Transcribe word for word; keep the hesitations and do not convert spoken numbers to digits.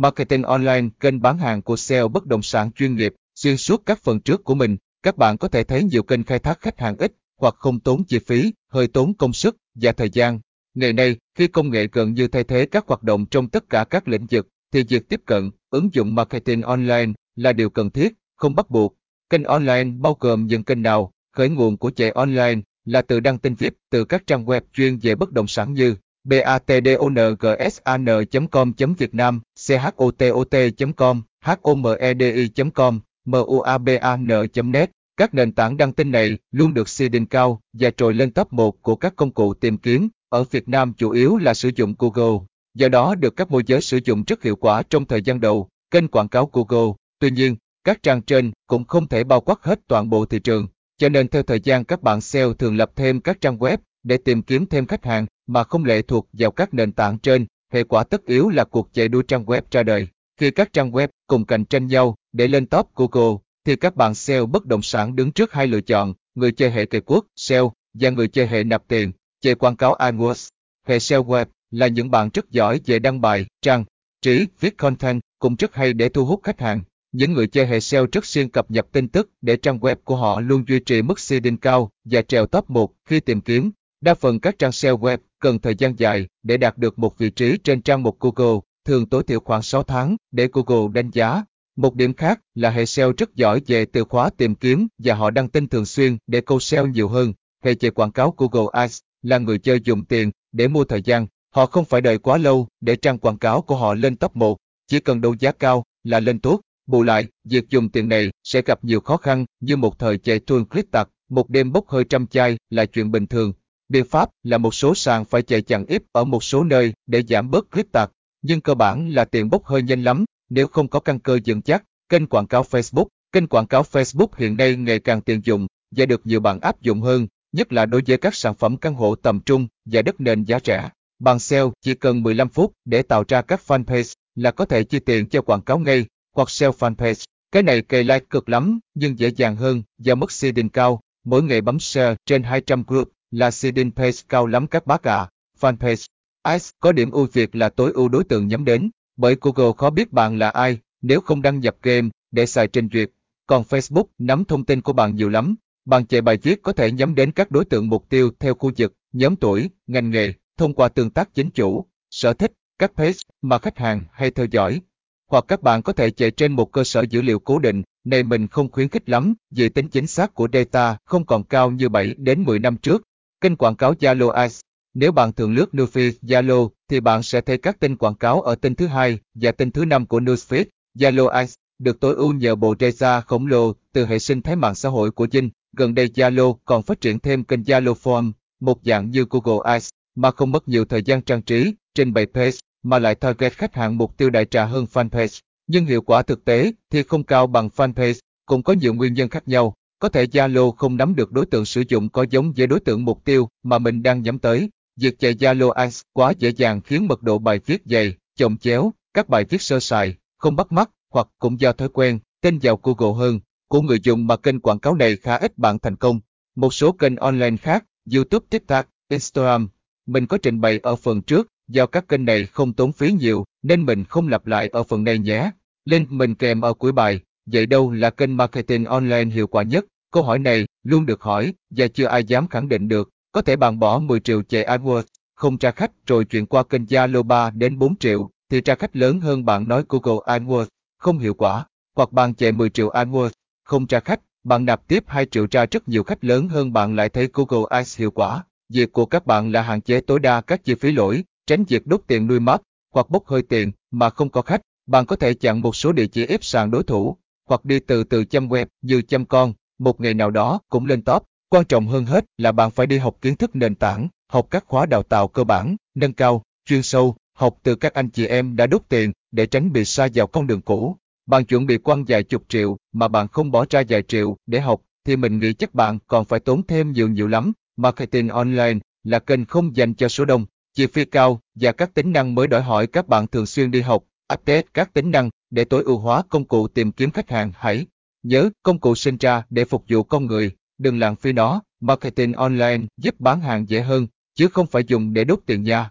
Marketing online, kênh bán hàng của sale bất động sản chuyên nghiệp. Xuyên suốt các phần trước của mình, các bạn có thể thấy nhiều kênh khai thác khách hàng ít hoặc không tốn chi phí, hơi tốn công sức và thời gian. Ngày nay, khi công nghệ gần như thay thế các hoạt động trong tất cả các lĩnh vực, thì việc tiếp cận, ứng dụng marketing online là điều cần thiết, không bắt buộc. Kênh online bao gồm những kênh nào? Khởi nguồn của chạy online là từ đăng tin vi ai pi từ các trang web chuyên về bất động sản như batdongsan chấm com chấm việt nam, chotot chấm com, homedi chấm com, muaban chấm net. Các nền tảng đăng tin này luôn được seeding cao và trồi lên top một của các công cụ tìm kiếm. Ở Việt Nam chủ yếu là sử dụng Google, do đó được các môi giới sử dụng rất hiệu quả trong thời gian đầu, kênh quảng cáo Google. Tuy nhiên, các trang trên cũng không thể bao quát hết toàn bộ thị trường, cho nên theo thời gian các bạn ét e o thường lập thêm các trang web để tìm kiếm thêm khách hàng mà không lệ thuộc vào các nền tảng trên. Hệ quả tất yếu là cuộc chạy đua trang web ra đời. Khi các trang web cùng cạnh tranh nhau để lên top Google, thì các bạn ét e o bất động sản đứng trước hai lựa chọn, người chơi hệ cày cuốc (ét e o) và người chơi hệ nạp tiền (chơi quảng cáo AdWords). Hệ ét e o web là những bạn rất giỏi về đăng bài, trang, trí, viết content, cũng rất hay để thu hút khách hàng. Những người chơi hệ ét e o rất siêng cập nhật tin tức để trang web của họ luôn duy trì mức seeding cao và trèo top một khi tìm kiếm. Đa phần các trang ét e o web cần thời gian dài để đạt được một vị trí trên trang một Google, thường tối thiểu khoảng sáu tháng để Google đánh giá. Một điểm khác là hệ ét e o rất giỏi về từ khóa tìm kiếm và họ đăng tin thường xuyên để câu ét e o nhiều hơn. Hệ chạy quảng cáo Google Ads là người chơi dùng tiền để mua thời gian. Họ không phải đợi quá lâu để trang quảng cáo của họ lên top một, chỉ cần đấu giá cao là lên tốt. Bù lại, việc dùng tiền này sẽ gặp nhiều khó khăn như một thời chạy tuôn clip tặc, một đêm bốc hơi trăm chai là chuyện bình thường. Biện pháp là một số sàn phải chạy chặn íp ở một số nơi để giảm bớt clip tặc, nhưng cơ bản là tiền bốc hơi nhanh lắm nếu không có căn cơ vững chắc. Kênh quảng cáo Facebook, kênh quảng cáo Facebook hiện nay ngày càng tiện dụng và được nhiều bạn áp dụng hơn, nhất là đối với các sản phẩm căn hộ tầm trung và đất nền giá rẻ. Bạn ét e o chỉ cần mười lăm phút để tạo ra các fanpage là có thể chi tiền cho quảng cáo ngay, hoặc ét e o fanpage. Cái này cày like cực lắm nhưng dễ dàng hơn và mức seeding cao. Mỗi ngày bấm share trên hai trăm group là seeding page cao lắm các bác ạ. Fanpage Ads có điểm ưu việt là tối ưu đối tượng nhắm đến, bởi Google khó biết bạn là ai nếu không đăng nhập game để xài trình duyệt. Còn Facebook nắm thông tin của bạn nhiều lắm. Bạn chạy bài viết có thể nhắm đến các đối tượng mục tiêu theo khu vực, nhóm tuổi, ngành nghề, thông qua tương tác chính chủ, sở thích, các page mà khách hàng hay theo dõi. Hoặc các bạn có thể chạy trên một cơ sở dữ liệu cố định, này mình không khuyến khích lắm vì tính chính xác của data không còn cao như bảy đến mười năm trước. Kênh quảng cáo Zalo Ads. Nếu bạn thường lướt newsfeed Zalo thì bạn sẽ thấy các tin quảng cáo ở tin thứ hai và tin thứ năm của newsfeed. Zalo Ads được tối ưu nhờ bộ data khổng lồ từ hệ sinh thái mạng xã hội của Zing. Gần đây Zalo còn phát triển thêm kênh Zalo Form, một dạng như Google Ads mà không mất nhiều thời gian trang trí, trình bày page mà lại target khách hàng mục tiêu đại trà hơn fanpage. Nhưng hiệu quả thực tế thì không cao bằng fanpage, cũng có nhiều nguyên nhân khác nhau. Có thể Zalo không nắm được đối tượng sử dụng có giống với đối tượng mục tiêu mà mình đang nhắm tới. Việc chạy Zalo Ads quá dễ dàng khiến mật độ bài viết dày, chồng chéo, các bài viết sơ sài, không bắt mắt hoặc cũng do thói quen, tin vào Google hơn của người dùng mà kênh quảng cáo này khá ít bạn thành công. Một số kênh online khác, YouTube, TikTok, Instagram, mình có trình bày ở phần trước, do các kênh này không tốn phí nhiều nên mình không lặp lại ở phần này nhé. Link mình kèm ở cuối bài. Vậy đâu là kênh marketing online hiệu quả nhất? Câu hỏi này luôn được hỏi và chưa ai dám khẳng định được. Có thể bạn bỏ mười triệu chạy AdWords, không ra khách rồi chuyển qua kênh Zalo ba đến bốn triệu thì ra khách lớn hơn bạn nói Google AdWords, không hiệu quả. Hoặc bạn chạy mười triệu AdWords, không ra khách, bạn nạp tiếp hai triệu ra rất nhiều khách lớn hơn bạn lại thấy Google Ads hiệu quả. Việc của các bạn là hạn chế tối đa các chi phí lỗi, tránh việc đốt tiền nuôi map hoặc bốc hơi tiền mà không có khách. Bạn có thể chặn một số địa chỉ ép sàn đối thủ hoặc đi từ từ chăm web như chăm con, một ngày nào đó cũng lên top. Quan trọng hơn hết là bạn phải đi học kiến thức nền tảng, học các khóa đào tạo cơ bản, nâng cao, chuyên sâu, học từ các anh chị em đã đốt tiền để tránh bị sa vào con đường cũ. Bạn chuẩn bị quăng vài chục triệu mà bạn không bỏ ra vài triệu để học thì mình nghĩ chắc bạn còn phải tốn thêm nhiều nhiều lắm. Marketing online là kênh không dành cho số đông, chi phí cao và các tính năng mới đòi hỏi các bạn thường xuyên đi học, update các tính năng để tối ưu hóa công cụ tìm kiếm khách hàng. Hãy nhớ công cụ Sintra để phục vụ con người, đừng lãng phí nó. Marketing online giúp bán hàng dễ hơn chứ không phải dùng để đốt tiền nha.